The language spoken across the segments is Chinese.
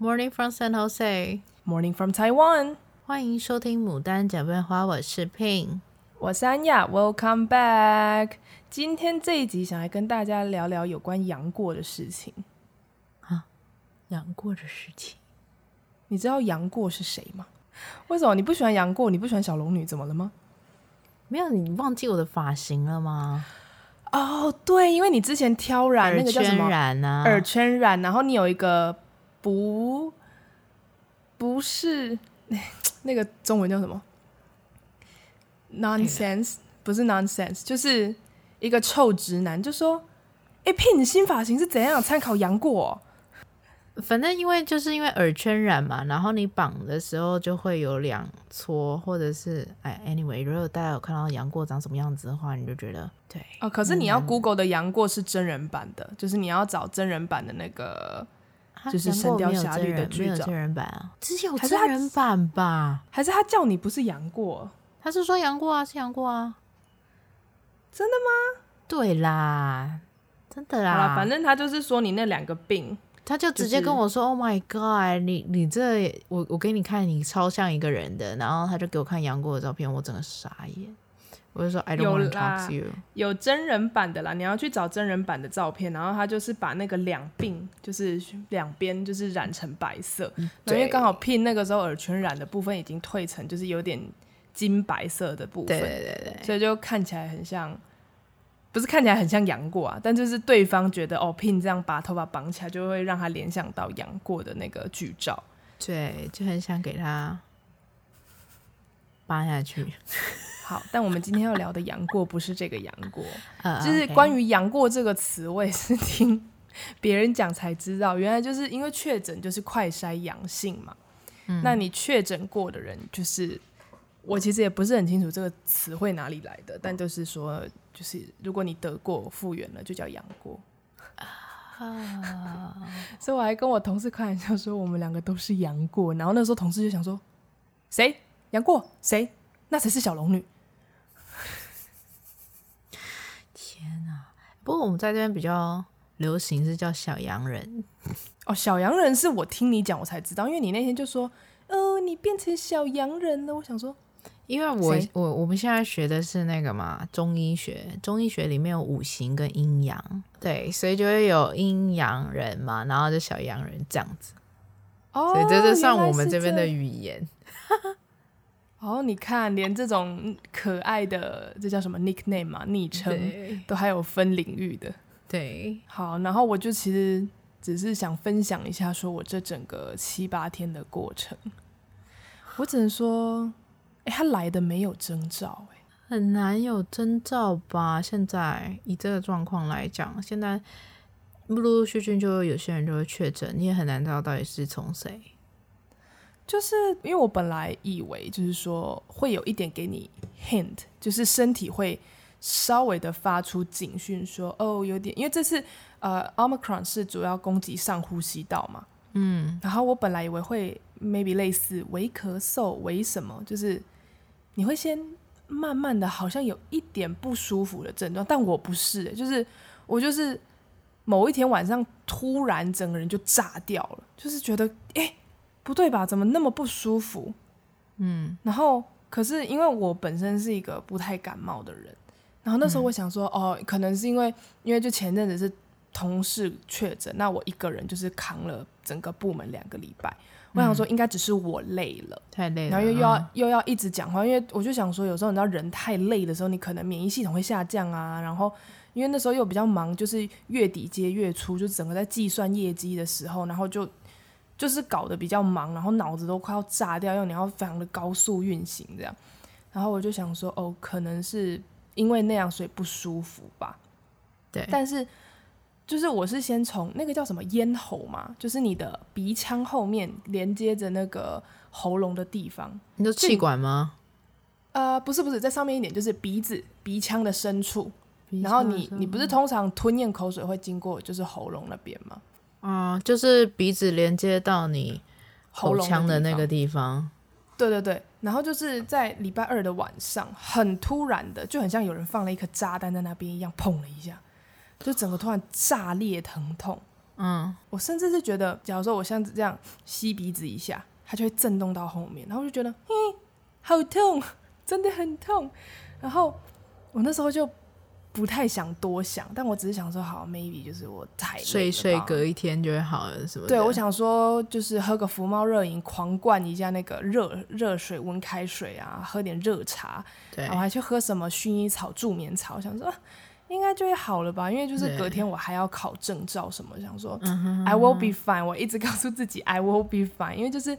Morning from San Jose, Morning from Taiwan. 欢迎收听牡丹姐妹花，我是 Ping， 我是 Anya。 Welcome back。 今天这一集想来跟大家聊聊有关杨过的事情啊，杨过的事情。你知道杨过是谁吗？为什么你不喜欢杨过？你不喜欢小龙女怎么了吗？没有，你忘记我的发型了吗？哦，对，因为你之前挑染那个叫什么耳圈染啊，耳圈染，然后你有一个不是那个中文叫什么 nonsense， 不是 nonsense， 就是一个臭直男就说Pin 新发型是怎样，参考杨过哦。反正因为耳圈染嘛，然后你绑的时候就会有两撮，或者是anyway， 如果大家有看到杨过长什么样子的话，你就觉得对哦。可是你要 Google 的杨过是真人版的，就是你要找真人版的那个，就是神雕侠侣的剧照。没有真人版啊，只有真人版吧？还是他叫你不是杨过？他是说杨过啊，是杨过啊。真的吗？对啦，真的啦。好啦，反正他就是说你那两个病，他就直接跟我说、就是、Oh my god， 你这 我给你看，你超像一个人的。然后他就给我看杨过的照片，我整个傻眼。我就说 I don't want to talk to you。 有真人版的啦，你要去找真人版的照片。然后他就是把那个两鬓，就是两边就是染成白色，因为刚好 Pin 那个时候耳圈染的部分已经褪成就是有点金白色的部分，对对对，所以就看起来很像，不是看起来很像杨过啊，但就是对方觉得哦 Pin 这样把头发绑起来就会让他联想到杨过的那个剧照，对，就很想给他扒下去。好，但我们今天要聊的杨过不是这个杨过就是关于杨过这个词我也是听别人讲才知道，原来就是因为确诊就是快筛阳性嘛、那你确诊过的人，就是我其实也不是很清楚这个词汇哪里来的，但就是说就是如果你得过复原了就叫杨过所以我还跟我同事开玩笑说我们两个都是杨过，然后那时候同事就想说谁杨过谁，那谁是小龙女。天啊，不过我们在这边比较流行是叫小洋人哦，小洋人是我听你讲我才知道，因为你那天就说你变成小洋人了，我想说因为我们现在学的是那个嘛，中医学里面有五行跟阴阳，对，所以就会有阴阳人嘛，然后就小洋人这样子哦，所以这是算我们这边的语言哦，你看连这种可爱的这叫什么 nickname 嘛，昵称都还有分领域的，对。好，然后我就其实只是想分享一下说我这整个7-8天的过程，我只能说他来的没有征兆很难有征兆吧，现在以这个状况来讲，现在陆陆续续就有些人就会确诊，你也很难知道到底是从谁，就是因为我本来以为就是说会有一点给你 hint， 就是身体会稍微的发出警讯说哦有点，因为这次Omicron 是主要攻击上呼吸道嘛，然后我本来以为会 maybe 类似微咳嗽微什么，就是你会先慢慢的好像有一点不舒服的症状，但我不是、就是我就是某一天晚上突然整个人就炸掉了，就是觉得不对吧，怎么那么不舒服，然后可是因为我本身是一个不太感冒的人，然后那时候我想说、可能是因为就前阵子是同事确诊，那我一个人就是扛了整个部门2个礼拜，我想说应该只是我累了，太累了，然后又要一直讲话，因为我就想说有时候你知道人太累的时候你可能免疫系统会下降啊，然后因为那时候又比较忙，就是月底接月初就整个在计算业绩的时候，然后就是搞得比较忙，然后脑子都快要炸掉，因为你要非常的高速运行这样，然后我就想说哦可能是因为那样所以不舒服吧，对，但是就是我是先从那个叫什么咽喉嘛，就是你的鼻腔后面连接着那个喉咙的地方，你说气管吗？不是在上面一点，就是鼻子鼻腔的深处，然后你不是通常吞咽口水会经过就是喉咙那边吗？就是鼻子连接到你口腔的那个地方，对对对，然后就是在礼拜2的晚上很突然的，就很像有人放了一颗炸弹在那边一样，砰了一下，就整个突然炸裂疼痛，嗯，我甚至是觉得假如说我像这样吸鼻子一下，它就会震动到后面，然后我就觉得嘿好痛，真的很痛。然后我那时候就不太想多想，但我只是想说好 maybe 就是我太累了，睡一睡隔一天就会好了什么的。对，我想说就是喝个福猫热饮，狂灌一下那个热水温开水啊，喝点热茶，对，然后还去喝什么薰衣草助眠草，想说应该就会好了吧，因为就是隔天我还要考证照什么，想说 I will be fine， 我一直告诉自己 I will be fine， 因为就是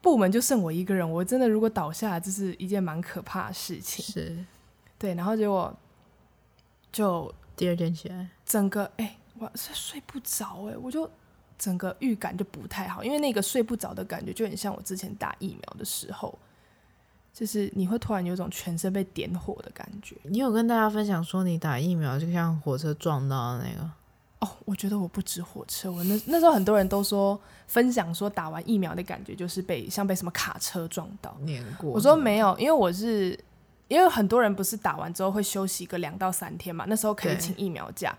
部门就剩我一个人，我真的如果倒下这是一件蛮可怕的事情。是，对，然后结果就第二天起来整个我是睡不着，我就整个预感就不太好，因为那个睡不着的感觉就很像我之前打疫苗的时候，就是你会突然有种全身被点火的感觉。你有跟大家分享说你打疫苗就像火车撞到的那个？哦，我觉得我不止火车，我 那时候很多人都说分享说打完疫苗的感觉就是像被什么卡车撞到，碾过。我说没有，因为我是因为很多人不是打完之后会休息个2到3天嘛，那时候可以请疫苗假，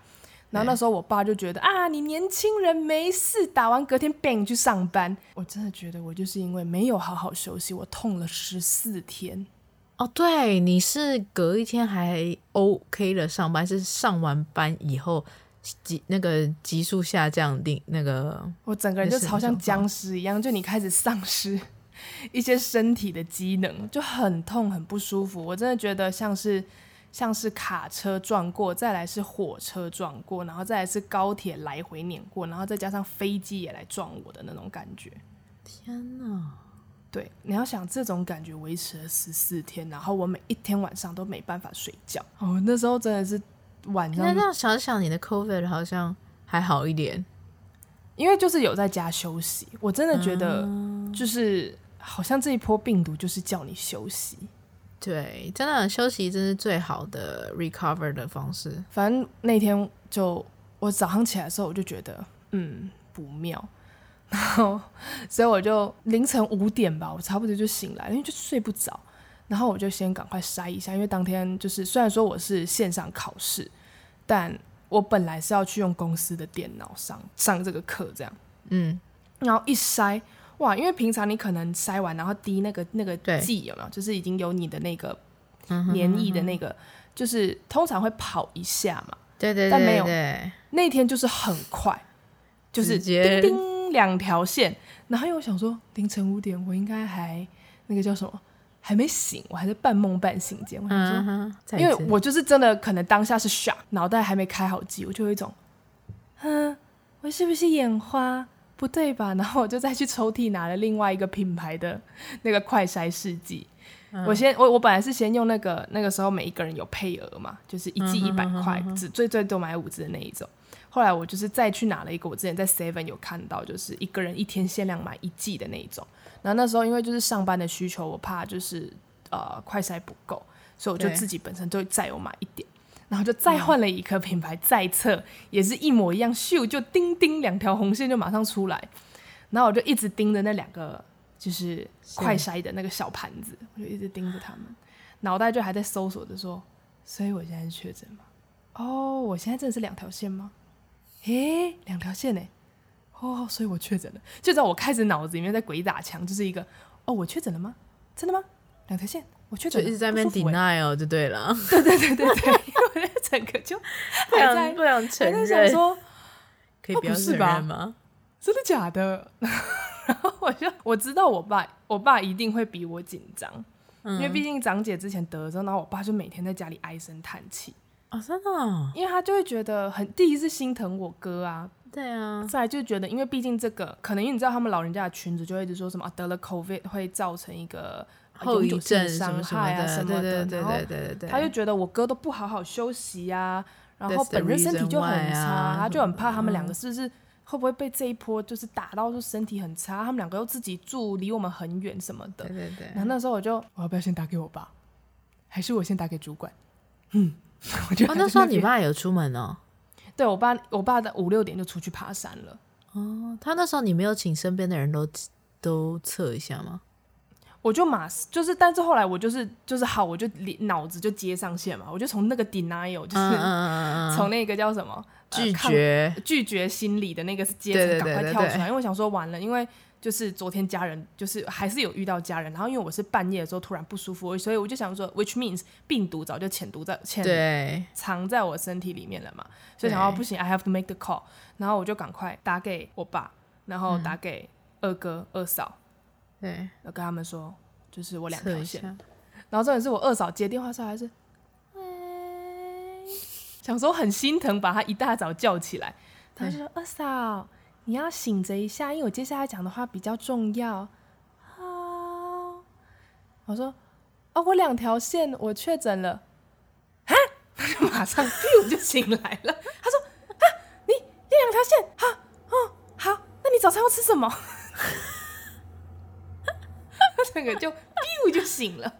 然后那时候我爸就觉得啊你年轻人没事，打完隔天 bang 去上班。我真的觉得我就是因为没有好好休息，我痛了14天。哦，对，你是隔一天还 OK 的上班，是上完班以后那个急速下降的那个，我整个人就好像僵尸一样，就你开始丧失一些身体的机能，就很痛很不舒服。我真的觉得像是卡车撞过，再来是火车撞过，然后再来是高铁来回碾过，然后再加上飞机也来撞我的那种感觉。天哪！对，你要想这种感觉维持了14天，然后我每一天晚上都没办法睡觉。哦，那时候真的是晚上。那想想你的 COVID 好像还好一点，因为就是有在家休息。我真的觉得就是。好像这一波病毒就是叫你休息。对，真的休息真是最好的 recover 的方式。反正那天就我早上起来的时候我就觉得不妙，然后所以我就凌晨5点吧，我差不多就醒来了，因为就睡不着，然后我就先赶快筛一下，因为当天就是虽然说我是线上考试，但我本来是要去用公司的电脑上这个课这样。然后一筛，哇，因为平常你可能筛完然后滴那个剂有没有，就是已经有你的那个黏液的那个就是通常会跑一下嘛，对对对对，但没有，那天就是很快，就是叮叮2条线，然后又想说凌晨5点我应该还那个叫什么还没醒，我还在半梦半醒间，我想说因为我就是真的可能当下是 shock， 脑袋还没开好机，我就有一种我是不是眼花不对吧，然后我就再去抽屉拿了另外一个品牌的那个快筛试剂。我本来是先用那个时候每一个人有配额嘛，就是一剂100块，只最多买5支的那一种。后来我就是再去拿了一个我之前在 7-Eleven 有看到，就是一个人1天限量买1剂的那一种。然后那时候因为就是上班的需求，我怕就是快筛不够，所以我就自己本身就再有买1点。然后就再换了一颗品牌再测，也是一模一样，咻就叮叮2条红线就马上出来，然后我就一直盯着那2个就是快筛的那个小盘子，我就一直盯着他们，脑袋就还在搜索着说，所以我现在是确诊吗？哦，我现在真的是2条线吗？诶，2条线耶，哦，所以我确诊了。就在我开始脑子里面在鬼打墙，就是一个我确诊了吗？真的吗？2条线。我就一直在那边 denial 就对了。对对对对对，因为我整个就不想承认，我在想说可以不要承认吗？真的假的？然后我知道我爸一定会比我紧张，因为毕竟长姐之前得了之后，然后我爸就每天在家里唉声叹气。哦，真的哦？因为他就会觉得第一是心疼我哥啊，对啊，再来就觉得因为毕竟这个可能因为你知道他们老人家的群组就会一直说什么得了 COVID 会造成一个后遗症伤害啊什么的，对对对对，他就觉得我哥都不好好休息啊，然后本身身体就很差，他就很怕他们2个是不是会不会被这一波就是打到就身体很差，他们2个又自己住离我们很远什么的，对对对。然后那时候我要不要先打给我爸，还是我先打给主管？我觉得那时候你爸有出门哦？对，我爸在5-6点就出去爬山了。哦，他那时候你没有请身边的人都测一下吗？我就就是但是后来我就是好，我就脑子就接上线嘛，我就从那个 denial 就是从那个叫什么拒绝心理的那个阶层赶快跳出来，对对对对对，因为我想说完了，因为就是昨天家人就是还是有遇到家人，然后因为我是半夜的时候突然不舒服，所以我就想说 which means 病毒早就潜藏在我身体里面了嘛，所以想到不行 I have to make the call， 然后我就赶快打给我爸，然后打给二哥、二嫂，对，我跟他们说就是我两条线，然后重点是我二嫂接电话上来是喂，想说很心疼把她一大早叫起来，她就说二嫂你要醒着一下，因为我接下来讲的话比较重要。好，我说哦，我两条线，我确诊了。哈，他就马上就醒来了。他说啊，你两条线，好，哦，好，那你早餐要吃什么？他整个就醒了。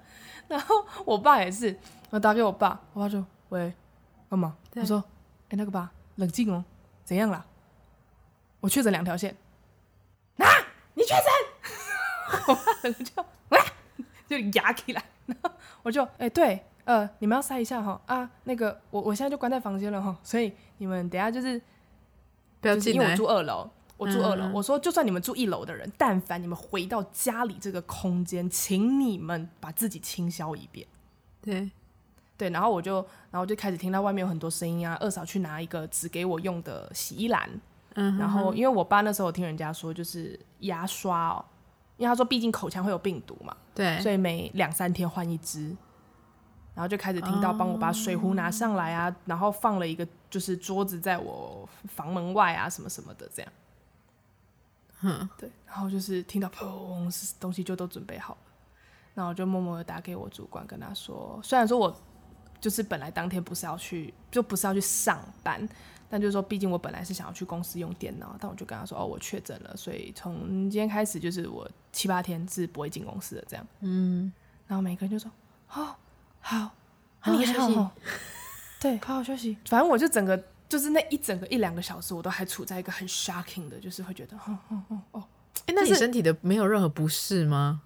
然后我爸也是，我打给我爸，我爸说喂，干嘛？我说哎，那个爸，冷静哦，怎样啦？我确诊两条线啊！你确诊？我爸就牙起来，然后我就对你们要塞一下哈啊，那个我现在就关在房间了哈，所以你们等一下就是不要进来，因为我住二楼，我说就算你们住一楼的人，但凡你们回到家里这个空间，请你们把自己清消一遍。对。对，然后我就开始听到外面有很多声音啊，二嫂去拿一个只给我用的洗衣篮。嗯、然后因为我爸那时候我听人家说就是牙刷哦，因为他说毕竟口腔会有病毒嘛，对，所以每2-3天换一支，然后就开始听到帮我把水壶拿上来啊、哦、然后放了一个就是桌子在我房门外啊什么什么的这样、嗯、对，然后就是听到砰，东西就都准备好了，然后我就默默的打给我主管跟他说，虽然说我就是本来当天不是要去上班，但就是说毕竟我本来是想要去公司用电脑，但我就跟他说哦我确诊了，所以从今天开始就是我7-8天是不会进公司的这样，嗯，然后每个人就说哦好好好休息，对，好好休息，反正我就整个就是那1-2个小时我都还处在一个很 shocking 的，就是会觉得哦，那你身体的没有任何不适吗？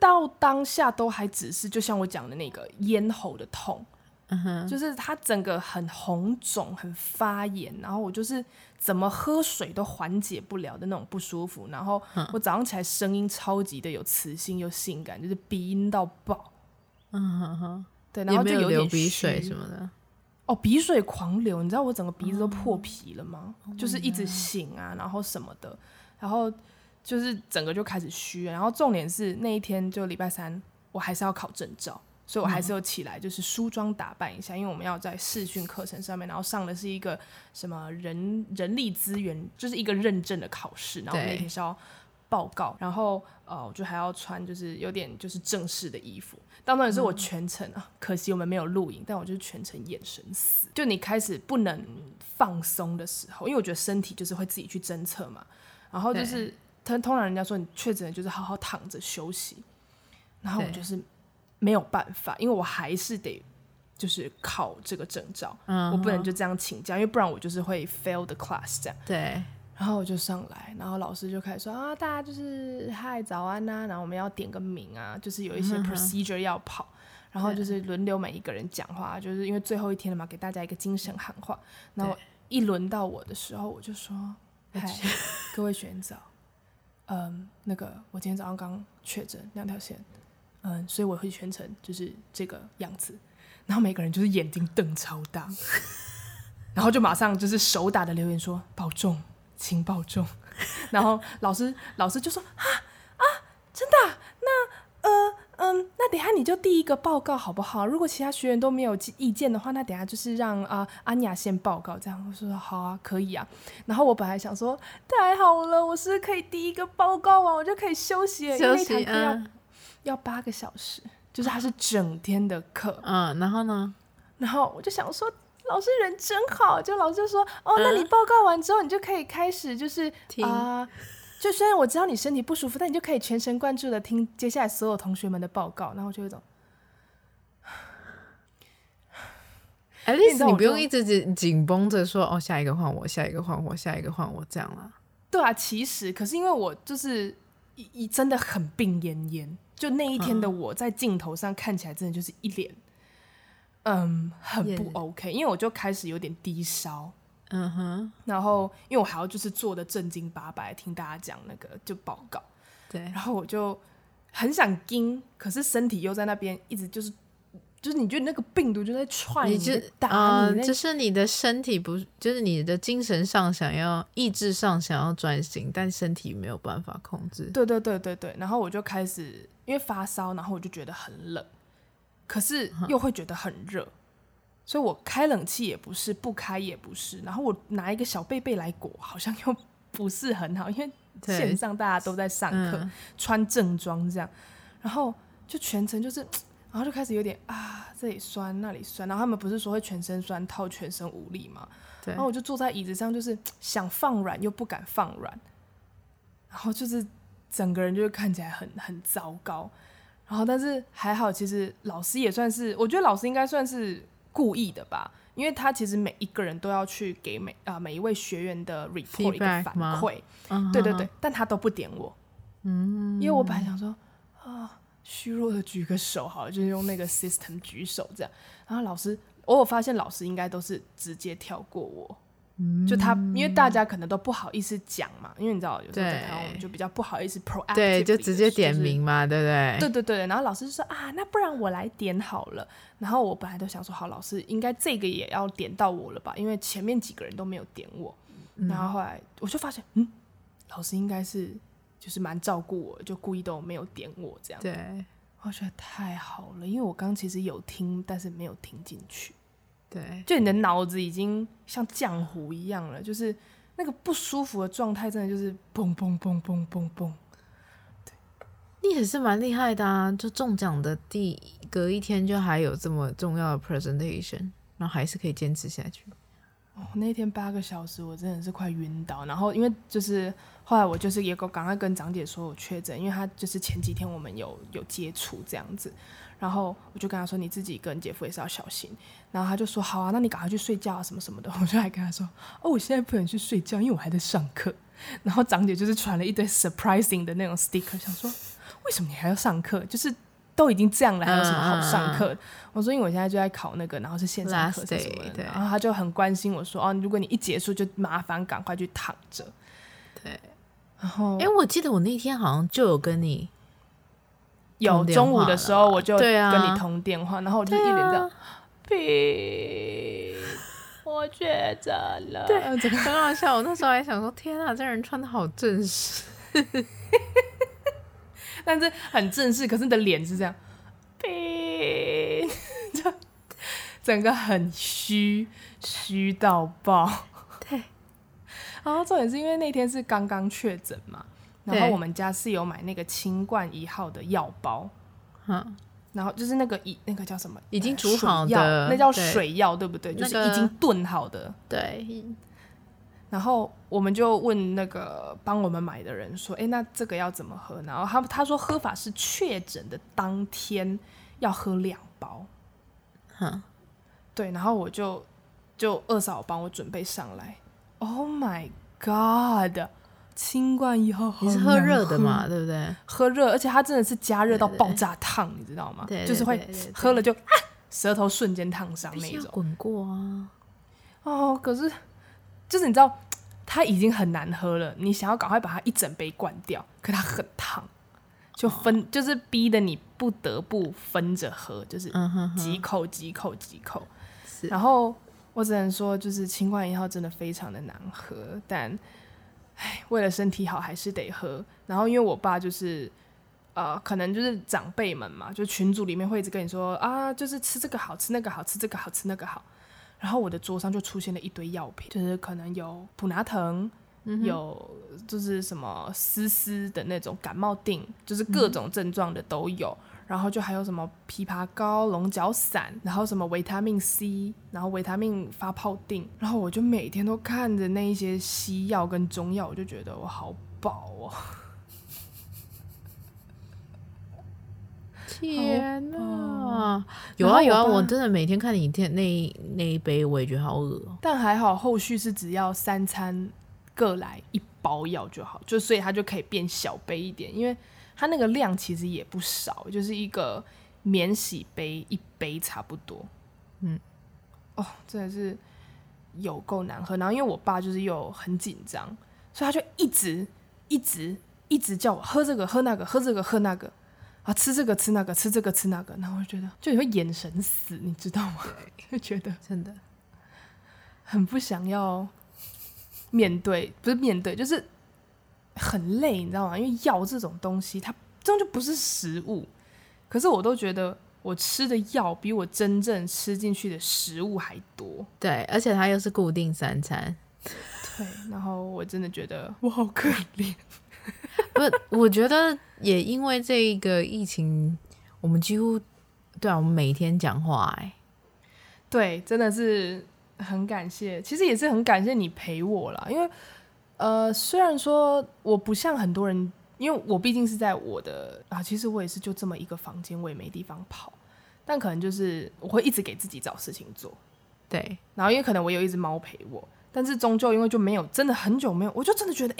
到当下都还只是就像我讲的那个咽喉的痛，就是它整个很红肿很发炎，然后我就是怎么喝水都缓解不了的那种不舒服，然后我早上起来声音超级的有磁性又性感，就是鼻音到爆，对，然后就有点流鼻水什么的，哦，鼻水狂流，你知道我整个鼻子都破皮了吗？就是一直醒啊然后什么的，然后就是整个就开始虚，然后重点是那一天就礼拜3我还是要考证照，所以我还是有起来就是梳妆打扮一下，因为我们要在视讯课程上面，然后上的是一个什么人力资源，就是一个认证的考试，然后那天是要报告，然后我就还要穿就是有点就是正式的衣服，当然是我全程啊，可惜我们没有录影，但我就是全程眼神死，就你开始不能放松的时候，因为我觉得身体就是会自己去侦测嘛，然后就是通常人家说你确诊就是好好躺着休息，然后我就是没有办法，因为我还是得就是考这个证照、嗯、我不能就这样请假，因为不然我就是会 fail the class 这样，对，然后我就上来，然后老师就开始说啊，大家就是嗨早安啊，然后我们要点个名啊，就是有一些 procedure 要跑、嗯、然后就是轮流每一个人讲话，就是因为最后一天了嘛，给大家一个精神喊话，然后一轮到我的时候我就说嗨各位学长那个我今天早上刚确诊两条线，所以我会全程就是这个样子，然后每个人就是眼睛瞪超大，然后就马上就是手打的留言说保重，请保重，然后老师就说啊真的、啊、那那等一下你就第一个报告好不好？如果其他学员都没有意见的话，那等一下就是让Anya 先报告这样。我说好啊，可以啊。然后我本来想说太好了，我是可以第一个报告完，我就可以休息了，休息因为他要8个小时，就是它是整天的课。嗯，然后呢？然后我就想说老师人真好，就老师就说哦，那你报告完之后，你就可以开始就是就虽然我知道你身体不舒服，但你就可以全神贯注的听接下来所有同学们的报告，然后就有一种 at least 你不用一直紧绷着说哦下一个换我，下一个换我，下一个换我这样啦。对啊，其实可是因为我就是真的很病恹恹，就那一天的我在镜头上看起来真的就是一脸很不 OK， 因为我就开始有点低烧，嗯哼，然后因为我还要就是做的正经八百听大家讲那个就报告，对，然后我就很想盯，可是身体又在那边一直就是你觉得那个病毒就在踹你，就打你，就是你的身体不，就是你的精神上想要，意志上想要专心，但身体没有办法控制。对对对对对，然后我就开始因为发烧，然后我就觉得很冷，可是又会觉得很热，所以我开冷气也不是，不开也不是，然后我拿一个小被被来裹，好像又不是很好，因为线上大家都在上课，穿正装这样，然后就全程就是。然后就开始有点啊，这里酸那里酸，然后他们不是说会全身酸痛全身无力吗？对。然后我就坐在椅子上，就是想放软又不敢放软，然后就是整个人就看起来很糟糕。然后但是还好，其实老师也算是，我觉得老师应该算是故意的吧，因为他其实每一个人都要去给每一位学员的 report 一个反馈，对对对，但他都不点我，因为我本来想说啊。虚弱的举个手好了，就是用那个 system 举手这样。然后老师，我有发现老师应该都是直接跳过我，就他因为大家可能都不好意思讲嘛，因为你知道有时候在台湾我们就比较不好意思 proactive， 对，就直接点名嘛，对不对？对对对。然后老师就说啊，那不然我来点好了。然后我本来都想说，好，老师应该这个也要点到我了吧，因为前面几个人都没有点我。然后后来我就发现，老师应该是。就是蛮照顾我，就故意都没有点我这样。对，我觉得太好了，因为我刚其实有听，但是没有听进去。对，就你的脑子已经像浆糊一样了，就是那个不舒服的状态，真的就是砰砰砰砰砰砰。对，你也是蛮厉害的啊！就中奖的隔一天就还有这么重要的 presentation， 然后还是可以坚持下去。那天8个小时我真的是快晕倒，然后因为就是后来我就是也赶快跟长姐说我确诊，因为她就是前几天我们有接触这样子，然后我就跟她说你自己跟姐夫也是要小心，然后她就说好啊，那你赶快去睡觉啊什么什么的，我就还跟她说哦我现在不能去睡觉，因为我还在上课，然后长姐就是传了一堆 surprising 的那种 sticker， 想说为什么你还要上课，就是都已经这样了，还有什么好上课的？我说因为我现在就在考那个，然后是线上课是什么的， 然后他就很关心我说哦，如果你一结束就麻烦赶快去躺着。对，然后我记得我那天好像就有跟你有中午的时候我就跟你通电话，然后我就一脸这样，屁，我确诊了，对，很好笑。我那时候还想说天啊，这人穿的好正式。但是很正式，可是你的脸是这样，就整个很虚到爆。对，然后重点是因为那天是刚刚确诊嘛，然后我们家是有买那个清冠1号的药包，然后就是那个叫什么，已经煮好的，那叫水药对不对？就是已经炖好的，对。然后我们就问那个帮我们买的人说那这个要怎么喝，然后他说喝法是确诊的当天要喝2包，对，然后我就二嫂帮我准备上来， Oh my god， 清冠1号你是喝热的嘛对不对？喝热，而且它真的是加热到爆炸烫，你知道吗？对对对对对，就是会喝了就啊舌头瞬间烫伤那种，必须要滚过啊。哦，可是就是你知道它已经很难喝了，你想要赶快把它一整杯灌掉，可它很烫，就是逼得你不得不分着喝，就是几口几口几口。然后我只能说就是清冠1号真的非常的难喝，但为了身体好还是得喝。然后因为我爸就是可能就是长辈们嘛，就群组里面会一直跟你说啊就是吃这个好吃那个好吃这个好吃那个好，然后我的桌上就出现了一堆药品，就是可能有普拿疼，有就是什么丝丝的那种感冒锭，就是各种症状的都有，然后就还有什么枇杷膏、龙角散，然后什么维他命 C， 然后维他命发泡锭，然后我就每天都看着那一些西药跟中药，我就觉得我好饱哦，天啊，有啊有啊，我真的每天看你那一杯我也觉得好恶哦，但还好后续是只要3餐各来1包药就好，就所以它就可以变小杯一点，因为它那个量其实也不少，就是一个免洗杯1杯差不多，嗯，哦，真的是有够难喝。然后因为我爸就是又很紧张，所以他就一直叫我喝这个喝那个，喝这个喝那个啊，吃这个吃那个，吃这个吃那个。然后我就觉得就你会眼神死，你知道吗？就觉得真的很不想要面对，不是面对，就是很累，你知道吗？因为药这种东西它真的就不是食物，可是我都觉得我吃的药比我真正吃进去的食物还多。对，而且它又是固定三餐。对，然后我真的觉得我好可怜。不，我觉得也因为这个疫情，我们几乎，对啊，我们每天讲话欸。对，真的是很感谢，其实也是很感谢你陪我啦，因为虽然说我不像很多人，因为我毕竟是在我的啊，其实我也是就这么一个房间，我也没地方跑，但可能就是我会一直给自己找事情做。对，然后因为可能我有一只猫陪我，但是终究因为就没有，真的很久没有，我就真的觉得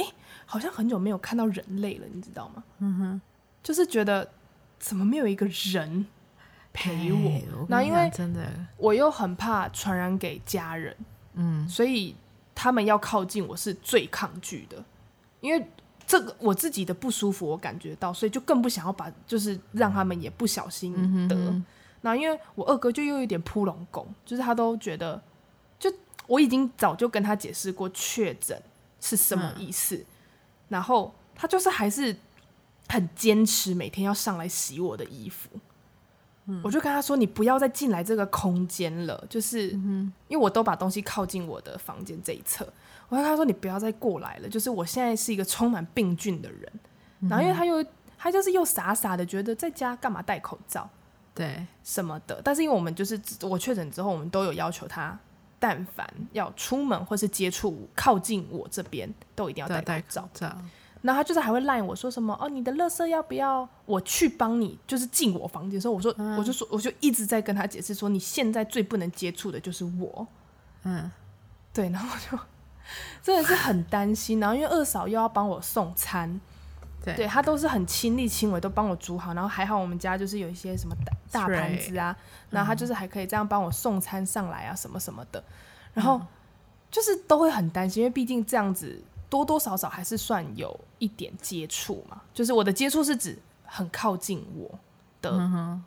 好像很久没有看到人类了，你知道吗？嗯哼，就是觉得怎么没有一个人陪我，然后因为我又很怕传染给家人，嗯，所以他们要靠近我是最抗拒的，因为这个我自己的不舒服我感觉到，所以就更不想要把就是让他们也不小心得。然后因为我二哥就又有一点扑龙功，就是他都觉得，就我已经早就跟他解释过确诊是什么意思，然后他就是还是很坚持每天要上来洗我的衣服。我就跟他说你不要再进来这个空间了，就是因为我都把东西靠近我的房间这一侧，我就跟他说你不要再过来了，就是我现在是一个充满病菌的人。然后因为他就是又傻傻的觉得在家干嘛戴口罩，对什么的，但是因为我们就是我确诊之后我们都有要求他但凡要出门或是接触靠近我这边都一定要戴口罩，然后他就是还会 line 我说什么哦，你的垃圾要不要我去帮你，就是进我房间的时候，我说、我就一直在跟他解释说，你现在最不能接触的就是我，对，然后我就真的是很担心，然后因为二嫂又要帮我送餐，对，他都是很亲力亲为，都帮我煮好，然后还好我们家就是有一些什么 大盘子啊，然后他就是还可以这样帮我送餐上来啊，什么什么的，然后就是都会很担心，因为毕竟这样子。多多少少还是算有一点接触嘛，就是我的接触是指很靠近我的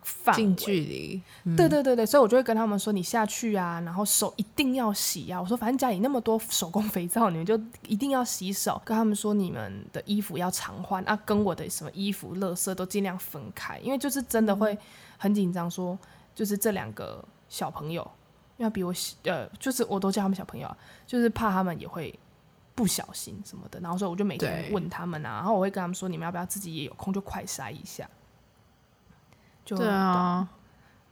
范围，近距离，对对对对，所以我就会跟他们说你下去啊，然后手一定要洗啊，我说反正家里那么多手工肥皂，你们就一定要洗手，跟他们说你们的衣服要常换啊，跟我的什么衣服垃圾都尽量分开，因为就是真的会很紧张，说就是这两个小朋友要比我就是我都叫他们小朋友啊，就是怕他们也会不小心什么的，然后所以我就每天问他们啊，然后我会跟他们说你们要不要自己也有空就快筛一下，就对啊，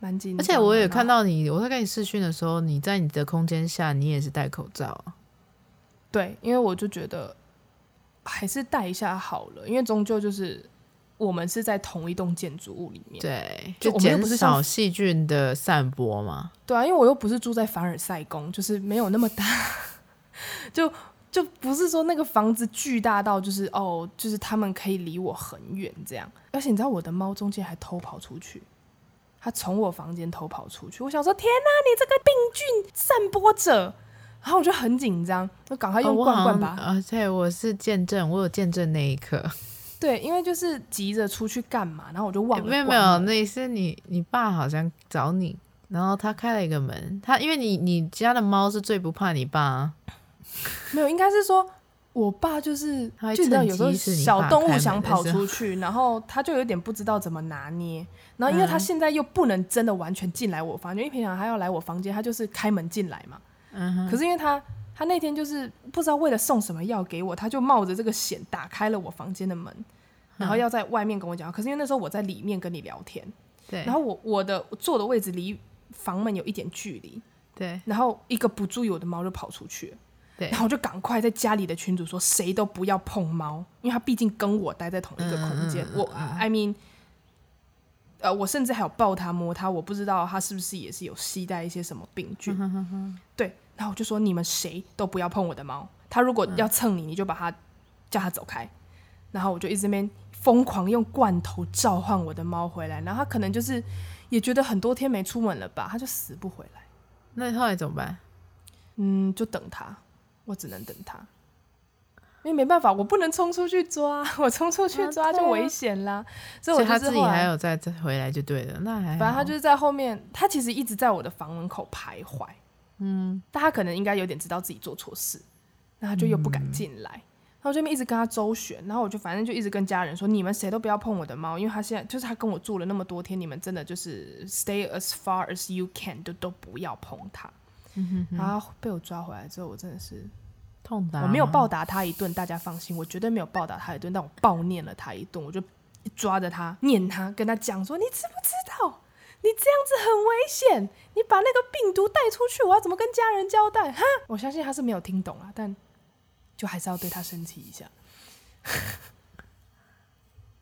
蛮紧张。而且我也看到你，我在跟你视讯的时候，你在你的空间下你也是戴口罩。对，因为我就觉得还是戴一下好了，因为终究就是我们是在同一栋建筑物里面，对，就减少细菌的散播嘛。对啊，因为我又不是住在凡尔赛宫，就是没有那么大就不是说那个房子巨大到就是哦，就是他们可以离我很远这样。而且你知道我的猫中间还偷跑出去，它从我房间偷跑出去，我想说天哪，你这个病菌散播者，然后我就很紧张，就赶快用罐罐吧。对，我是见证，我有见证那一刻。对，因为就是急着出去干嘛，然后我就忘了。没有，那是你爸好像找你，然后他开了一个门，他因为你家的猫是最不怕你爸啊。没有，应该是说我爸就是就你知道有时候小动物想跑出去，然后他就有点不知道怎么拿捏，然后因为他现在又不能真的完全进来我房间，因为平常他要来我房间他就是开门进来嘛，可是因为他那天就是不知道为了送什么药给我，他就冒着这个险打开了我房间的门，然后要在外面跟我讲，可是因为那时候我在里面跟你聊天，对，然后我坐的位置离房门有一点距离，对，然后一个不注意我的猫就跑出去了，然后我就赶快在家里的群组说谁都不要碰猫，因为他毕竟跟我待在同一个空间，我 I mean 我甚至还有抱他摸他，我不知道他是不是也是有携带一些什么病菌，对，然后我就说你们谁都不要碰我的猫，他如果要蹭你，你就把他叫他走开，然后我就一直在那边疯狂用罐头召唤我的猫回来，然后他可能就是也觉得很多天没出门了吧，他就死不回来，那后来怎么办？嗯，就等他，我只能等他，因为没办法，我不能冲出去抓，我冲出去抓就危险啦、啊啊、所以他自己还有再回来就对了，那还好。反正他就是在后面，他其实一直在我的房门口徘徊，嗯，但他可能应该有点知道自己做错事，那他就又不敢进来、嗯，然后我就一直跟他周旋，然后我就反正就一直跟家人说，你们谁都不要碰我的猫，因为他现在就是他跟我住了那么多天，你们真的就是 stay as far as you can， 都不要碰他、嗯、哼哼。然后被我抓回来之后，我真的是痛打，我没有暴打他一顿，大家放心，我绝对没有暴打他一顿，但我暴念了他一顿，我就抓着他念他，跟他讲说，你知不知道你这样子很危险，你把那个病毒带出去，我要怎么跟家人交代哈？我相信他是没有听懂啦，但就还是要对他生气一下。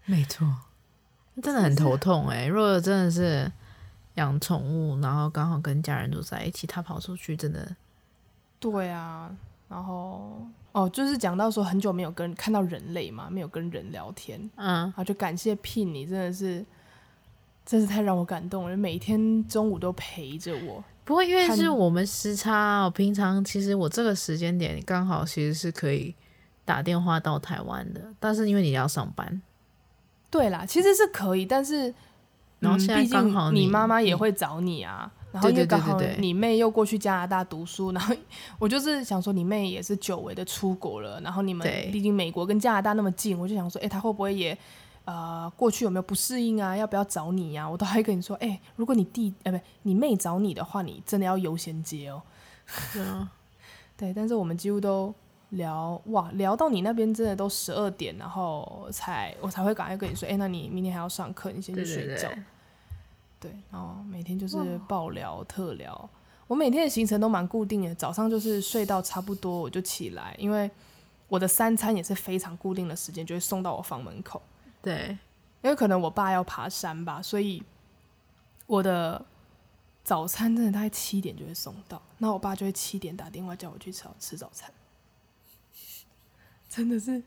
没错，真的很头痛欸，如果真的是养宠物然后刚好跟家人住在一起，他跑出去真的。对啊，然后哦，就是讲到说很久没有看到人类嘛，没有跟人聊天，嗯，然后就感谢Ping，你真是太让我感动了，每天中午都陪着我。不过因为是我们时差、哦、平常其实我这个时间点刚好其实是可以打电话到台湾的，但是因为你要上班。对啦，其实是可以，但是然后现在刚好 你妈妈也会找你啊、嗯、然后因为刚好你妹又过去加拿大读书，对对对对对，然后我就是想说你妹也是久违的出国了，然后你们毕竟美国跟加拿大那么近，我就想说她会不会也过去有没有不适应啊？要不要找你啊？我都还跟你说，欸，如果你妹找你的话，你真的要优先接哦。嗯、对，但是我们几乎都聊到你那边真的都12点，然后我才会赶快跟你说，欸，那你明天还要上课，你先去睡觉。对，然后每天就是爆聊特聊，我每天的行程都蛮固定的，早上就是睡到差不多我就起来，因为我的三餐也是非常固定的时间，就会送到我房门口。对，因为可能我爸要爬山吧，所以我的早餐真的大概7点就会送到，那我爸就会7点打电话叫我去吃早餐，真的是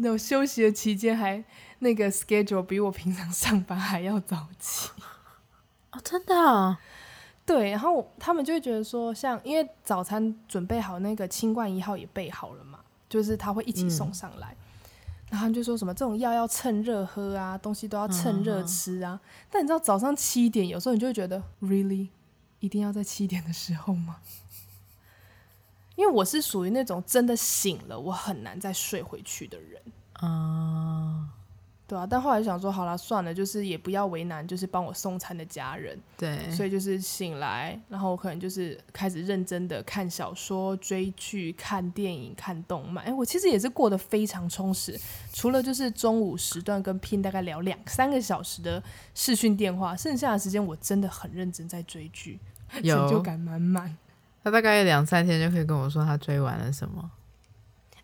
那我休息的期间还那个 schedule 比我平常上班还要早起哦，真的哦。对，然后他们就会觉得说，像因为早餐准备好，那个清冠1号也备好了嘛，就是他会一起送上来、嗯，然后他就说什么这种药要趁热喝啊，东西都要趁热吃啊、嗯、但你知道早上7点有时候你就会觉得 really 一定要在7点的时候吗？因为我是属于那种真的醒了我很难再睡回去的人啊、嗯，对啊，但后来想说好啦算了，就是也不要为难就是帮我送餐的家人，对，所以就是醒来然后可能就是开始认真的看小说、追剧、看电影、看动漫。我其实也是过得非常充实，除了就是中午时段跟Ping大概聊2-3个小时的视讯电话，剩下的时间我真的很认真在追剧，成就感满满。他大概2-3天就可以跟我说他追完了什么。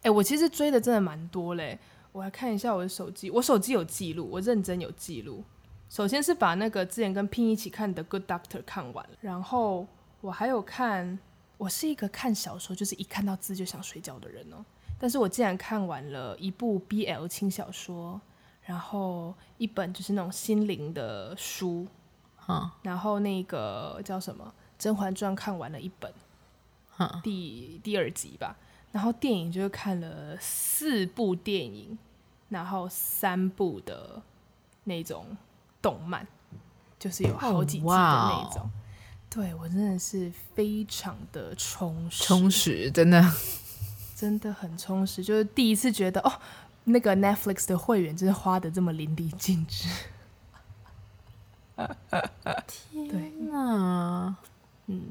我其实追的真的蛮多嘞。我来看一下我的手机，我手机有记录，我认真有记录。首先是把那个之前跟Ping一起看的 Good Doctor 看完了，然后我还有看，我是一个看小说就是一看到字就想睡觉的人哦，但是我竟然看完了一部 BL 轻小说，然后一本就是那种心灵的书、嗯、然后那个叫什么《甄嬛传》看完了一本、嗯、第2集吧，然后电影就是看了4部电影，然后3部的那种动漫，就是有好几集的那种、oh, wow. 对，我真的是非常的充实，真的很充实，就是第一次觉得哦，那个 Netflix 的会员真的花得这么淋漓尽致。天哪，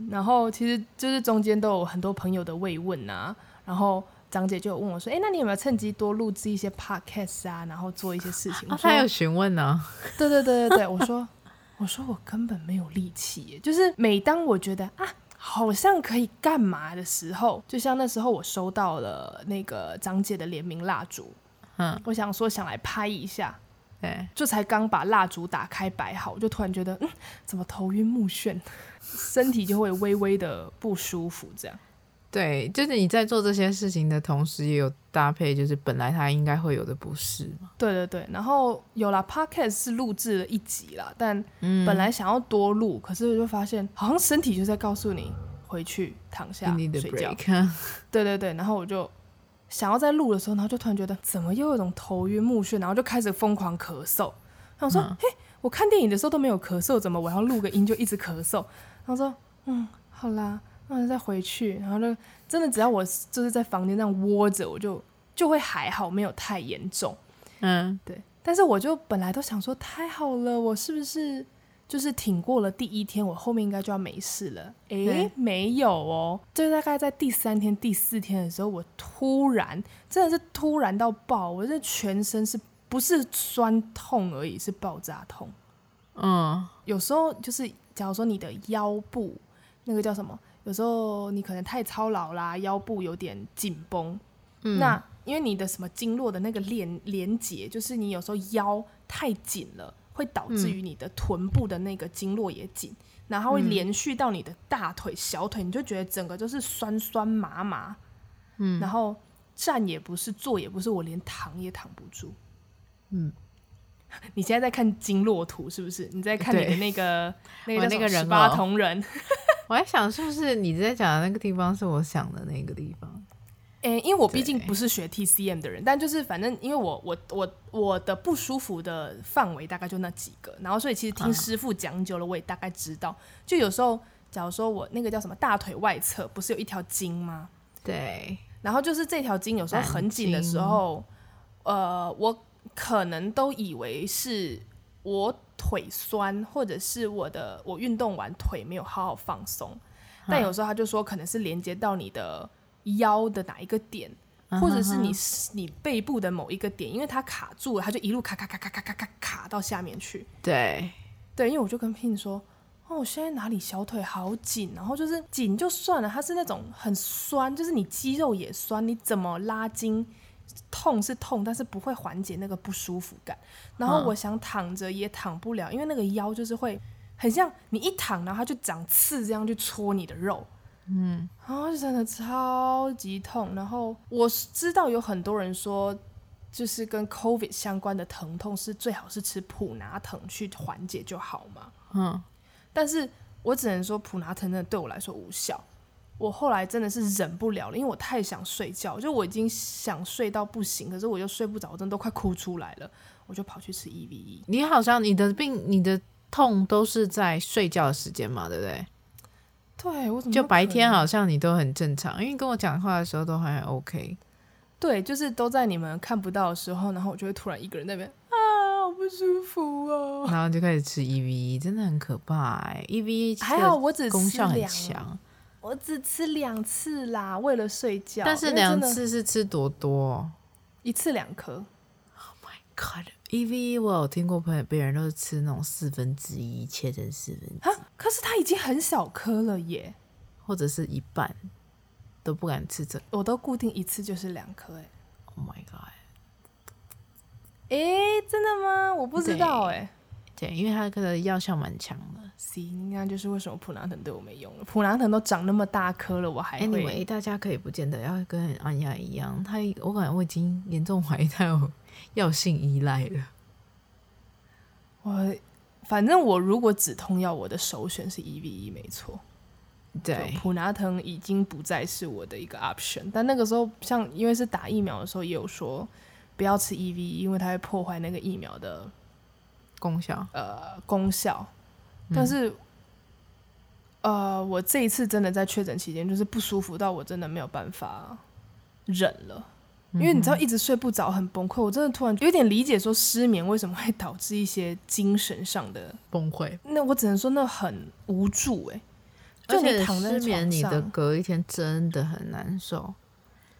然后其实就是中间都有很多朋友的慰问啊，然后张姐就有问我说，那你有没有趁机多录制一些 podcast 啊，然后做一些事情、啊、他有询问呢、啊、对我说我根本没有力气耶，就是每当我觉得啊好像可以干嘛的时候，就像那时候我收到了那个张姐的联名蜡烛、嗯、我想说想来拍一下，对，就才刚把蜡烛打开摆好，我就突然觉得怎么头晕目眩，身体就会微微的不舒服这样。对，就是你在做这些事情的同时也有搭配就是本来他应该会有的不适嘛。对对对，然后有啦 Podcast 是录制了一集啦，但本来想要多录，可是就发现好像身体就在告诉你回去躺下睡觉。对对对，然后我就想要再录的时候，然后就突然觉得怎么又有一种头晕目眩，然后就开始疯狂咳嗽，然后我说嘿，我看电影的时候都没有咳嗽，怎么我要录个音就一直咳嗽，然后说好啦，然后再回去，然后就真的只要我就是在房间这样窝着，我就会还好，没有太严重。对，但是我就本来都想说太好了，我是不是就是挺过了第一天，我后面应该就要没事了。没有哦，就大概在第三天第四天的时候，我突然真的是突然到爆，我这全身是不是酸痛而已，是爆炸痛。有时候就是假如说你的腰部那个叫什么，有时候你可能太操劳啦，腰部有点紧绷，那因为你的什么经络的那个连结，就是你有时候腰太紧了，会导致于你的臀部的那个经络也紧，然后会连续到你的大腿小腿，你就觉得整个就是酸酸麻麻，然后站也不是坐也不是，我连躺也躺不住。你现在在看经络图是不是？你在看你的那个叫什么18铜人。我在想是不是你在讲的那个地方是我想的那个地方。因为我毕竟不是学 TCM 的人，但就是反正因为我的不舒服的范围大概就那几个，然后所以其实听师傅讲究了，我也大概知道。就有时候假如说我那个叫什么大腿外侧不是有一条筋吗？对，然后就是这条筋有时候很紧的时候，我可能都以为是我腿酸，或者是我运动完腿没有好好放松，但有时候他就说可能是连接到你的腰的哪一个点，或者是你背部的某一个点，因为它卡住了，它就一路卡到下面去。对对，因为我就跟 Ping 说我现在哪里小腿好紧，然后就是紧就算了，它是那种很酸，就是你肌肉也酸，你怎么拉筋痛是痛，但是不会缓解那个不舒服感。然后我想躺着也躺不了，因为那个腰就是会很像你一躺然后它就长刺这样去戳你的肉，然后就真的超级痛。然后我知道有很多人说就是跟 COVID 相关的疼痛是最好是吃普拿疼去缓解就好嘛，但是我只能说普拿疼真的对我来说无效。我后来真的是忍不了了，因为我太想睡觉，就我已经想睡到不行，可是我就睡不着，我真的都快哭出来了，我就跑去吃 EVE。 你好像你的痛都是在睡觉的时间嘛，对不对？对，我怎么就白天好像你都很正常，因为跟我讲话的时候都还 OK。 对，就是都在你们看不到的时候，然后我就会突然一个人在那边不舒服哦，然后就开始吃 EVE。 真的很可怕。EVE 还好我只吃功效很强，我只吃2次啦，为了睡觉。但是2次是吃多多？一次2颗。 Oh my god。 EVE 我有听过别人都是吃那种1/4切成1/4，可是它已经很小颗了耶，或者是一半都不敢吃。这我都固定一次就是2颗耶。 Oh my god。 真的吗？我不知道耶。 对，因为它的药效蛮强的。应该就是为什么普拿疼对我没用了，普拿疼都长那么大颗了，我还会。Anyway， 大家可以不见得要跟Anya一样，我感觉我已经严重怀疑他有药性依赖了。反正我如果止痛药，我的首选是 EVE 没错。对，普拿疼已经不再是我的一个 option。但那个时候像因为是打疫苗的时候也有说不要吃 EVE， 因为它会破坏那个疫苗的功效。但是我这一次真的在确诊期间就是不舒服到我真的没有办法忍了，因为你知道一直睡不着很崩溃，我真的突然有点理解说失眠为什么会导致一些精神上的崩溃。那我只能说那很无助就你躺在床上，而且失眠你的隔一天真的很难受。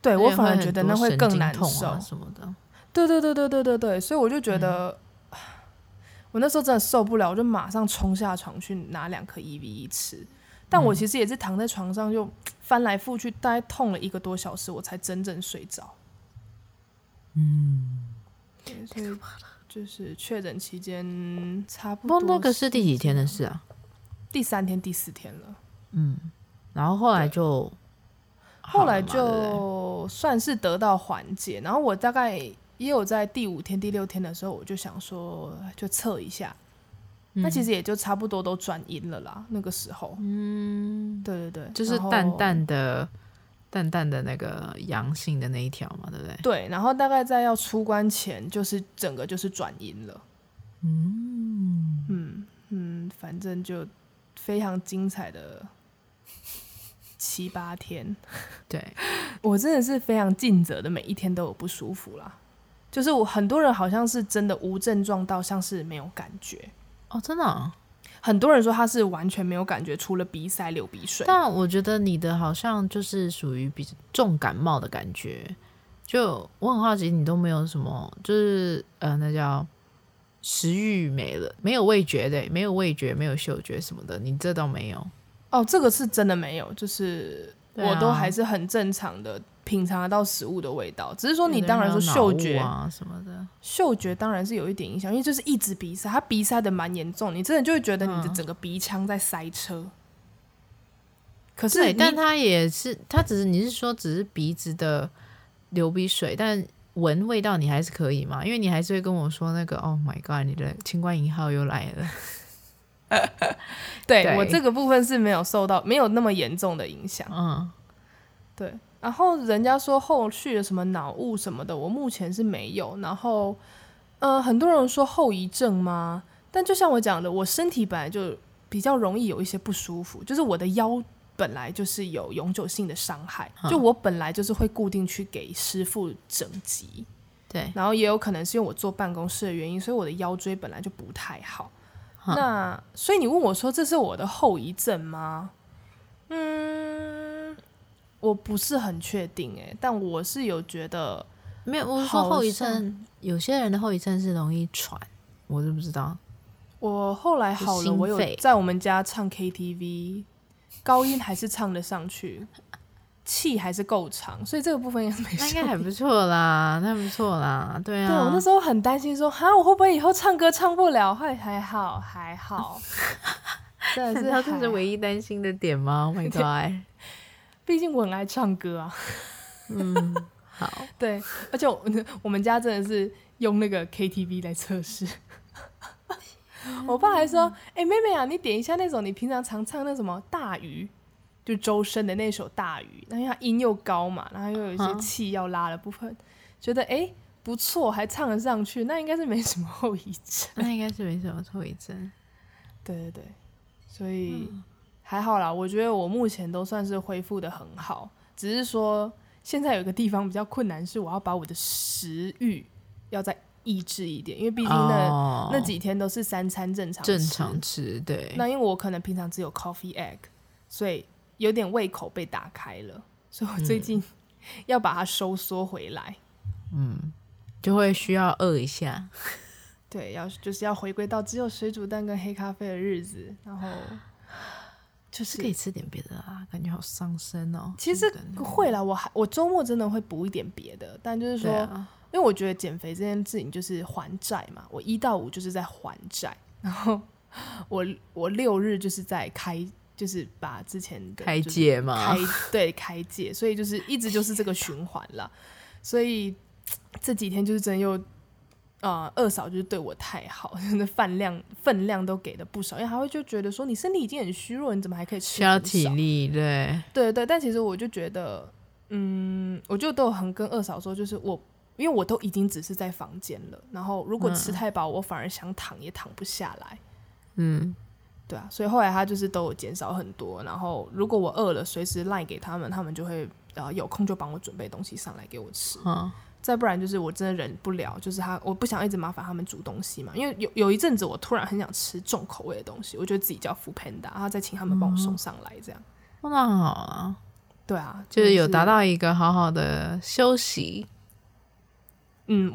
对，我反而觉得那会更难受，什么的。对对对对对对对，所以我就觉得我那时候真的受不了，我就马上冲下床去拿2颗 EVE 吃。但我其实也是躺在床上就翻来覆去，大概痛了1个多小时我才真正睡着。太可怕了。就是确诊期间差不多。那个是第几天的事啊？第3天第4天了。然后后来就后来就算是得到缓解，然后我大概也有在第5天第6天的时候，我就想说就测一下，那其实也就差不多都转阴了啦，那个时候。嗯，对对对，就是淡淡的那个阳性的那一条嘛，对不对？对，然后大概在要出关前，就是整个就是转阴了。嗯嗯嗯，反正就非常精彩的7-8天。对，我真的是非常尽责的，每一天都有不舒服啦。就是我很多人好像是真的无症状到像是没有感觉。哦，真的啊？很多人说他是完全没有感觉，除了鼻塞流鼻水。但我觉得你的好像就是属于比重感冒的感觉，就我很好奇你都没有什么，就是那叫食欲没了，没有味觉的，没有味觉，没有嗅觉什么的，你这倒没有。哦，这个是真的没有，就是我都还是很正常的品尝得到食物的味道，只是说你当然说嗅觉啊什么的，嗅觉当然是有一点影响，因为就是一直鼻塞，它鼻塞的蛮严重，你真的就会觉得你的整个鼻腔在塞车。可是，但它也是，它只是你是说只是鼻子的流鼻水，但闻味道你还是可以嘛，因为你还是会跟我说那个 Oh my God， 你的清冠一号又来了。对，我这个部分是没有受到，没有那么严重的影响。嗯，对。然后人家说后续的什么脑雾什么的，我目前是没有。然后，很多人说后遗症吗？但就像我讲的，我身体本来就比较容易有一些不舒服，就是我的腰本来就是有永久性的伤害，就我本来就是会固定去给师傅整脊。对。然后也有可能是因为我坐办公室的原因，所以我的腰椎本来就不太好。那所以你问我说这是我的后遗症吗？嗯，我不是很确定耶，但我是有觉得没有。我说后遗症，有些人的后遗症是容易喘，我是不知道。我后来好了，我有在我们家唱 KTV， 高音还是唱得上去，气还是够长，所以这个部分应该是没事。那应该还不错啦，那不错啦，对啊。对，我那时候很担心说，哈，我会不会以后唱歌唱不了？还好，真的是。难道这是唯一担心的点吗？ Oh my god！ 毕竟我很爱唱歌啊。嗯，好。对，而且我们家真的是用那个 KTV 来测试。我爸还说，妹妹啊，你点一下那首你平常常唱那什么大鱼。就周深的那首大鱼，因为他音又高嘛，然后又有一些气要拉的部分，觉得不错，还唱得上去，那应该是没什么后遗症。对对对，所以还好啦，我觉得我目前都算是恢复得很好，只是说现在有一个地方比较困难，是我要把我的食欲要再抑制一点，因为毕竟那几天都是3餐正常吃。对，那因为我可能平常只有 coffee egg， 所以有点胃口被打开了，所以我最近要把它收缩回来。嗯，就会需要饿一下。对，就是要回归到只有水煮蛋跟黑咖啡的日子，然后就是可以吃点别的啦，感觉好伤身哦。其实会啦，我周末真的会补一点别的，但就是说，因为我觉得减肥这件事情就是还债嘛，我1到5就是在还债，然后我6日就是在就是把之前的开解嘛，对，开解，所以就是一直就是这个循环啦。所以这几天就是真的又二嫂就是对我太好，真的分量都给的不少，因为她会就觉得说你身体已经很虚弱，你怎么还可以吃，需要体力。对对对，但其实我就觉得我就都很跟二嫂说，就是因为我都已经只是在房间了，然后如果吃太饱，我反而想躺也躺不下来。嗯，对啊，所以后来他就是都有减少很多，然后如果我饿了，随时 LINE 给他们，他们就会有空就帮我准备东西上来给我吃。再不然就是我真的忍不了，就是我不想一直麻烦他们煮东西嘛，因为有一阵子我突然很想吃重口味的东西，我就自己叫 foodpanda， 然后再请他们帮我送上来，这样。那很好啊。对啊，就是有达到一个好好的休息。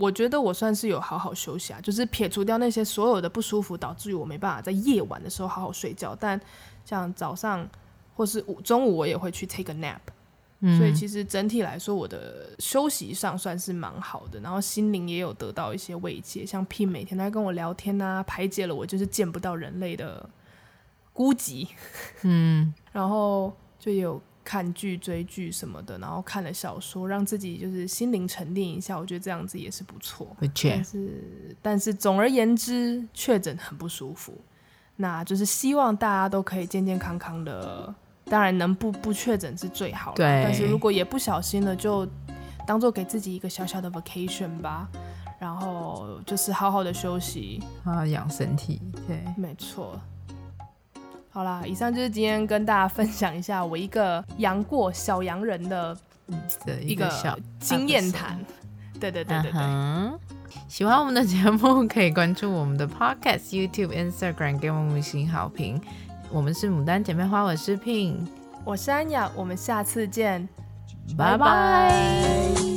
我觉得我算是有好好休息啊，就是撇除掉那些所有的不舒服，导致于我没办法在夜晚的时候好好睡觉。但像早上或是中午，我也会去 take a nap，所以其实整体来说，我的休息上算是蛮好的，然后心灵也有得到一些慰藉。像 Ping 每天都在跟我聊天啊，排解了我就是见不到人类的孤寂。然后就也有看剧追剧什么的，然后看了小说，让自己就是心灵沉淀一下，我觉得这样子也是不错。但是总而言之，确诊很不舒服，那就是希望大家都可以健健康康的，当然能不确诊是最好的，但是如果也不小心了，就当做给自己一个小小的 vacation 吧，然后就是好好的休息，好好养身体。对，没错。好啦，以上就是今天跟大家分享一下我一个杨过小洋人的一个经验谈。对对对对对、喜欢我们的节目可以关注我们的 podcast、 YouTube、 Instagram， 给我们五星好评。我们是牡丹姐妹花，我是 Ping， 我是 Anya， 我们下次见，拜拜。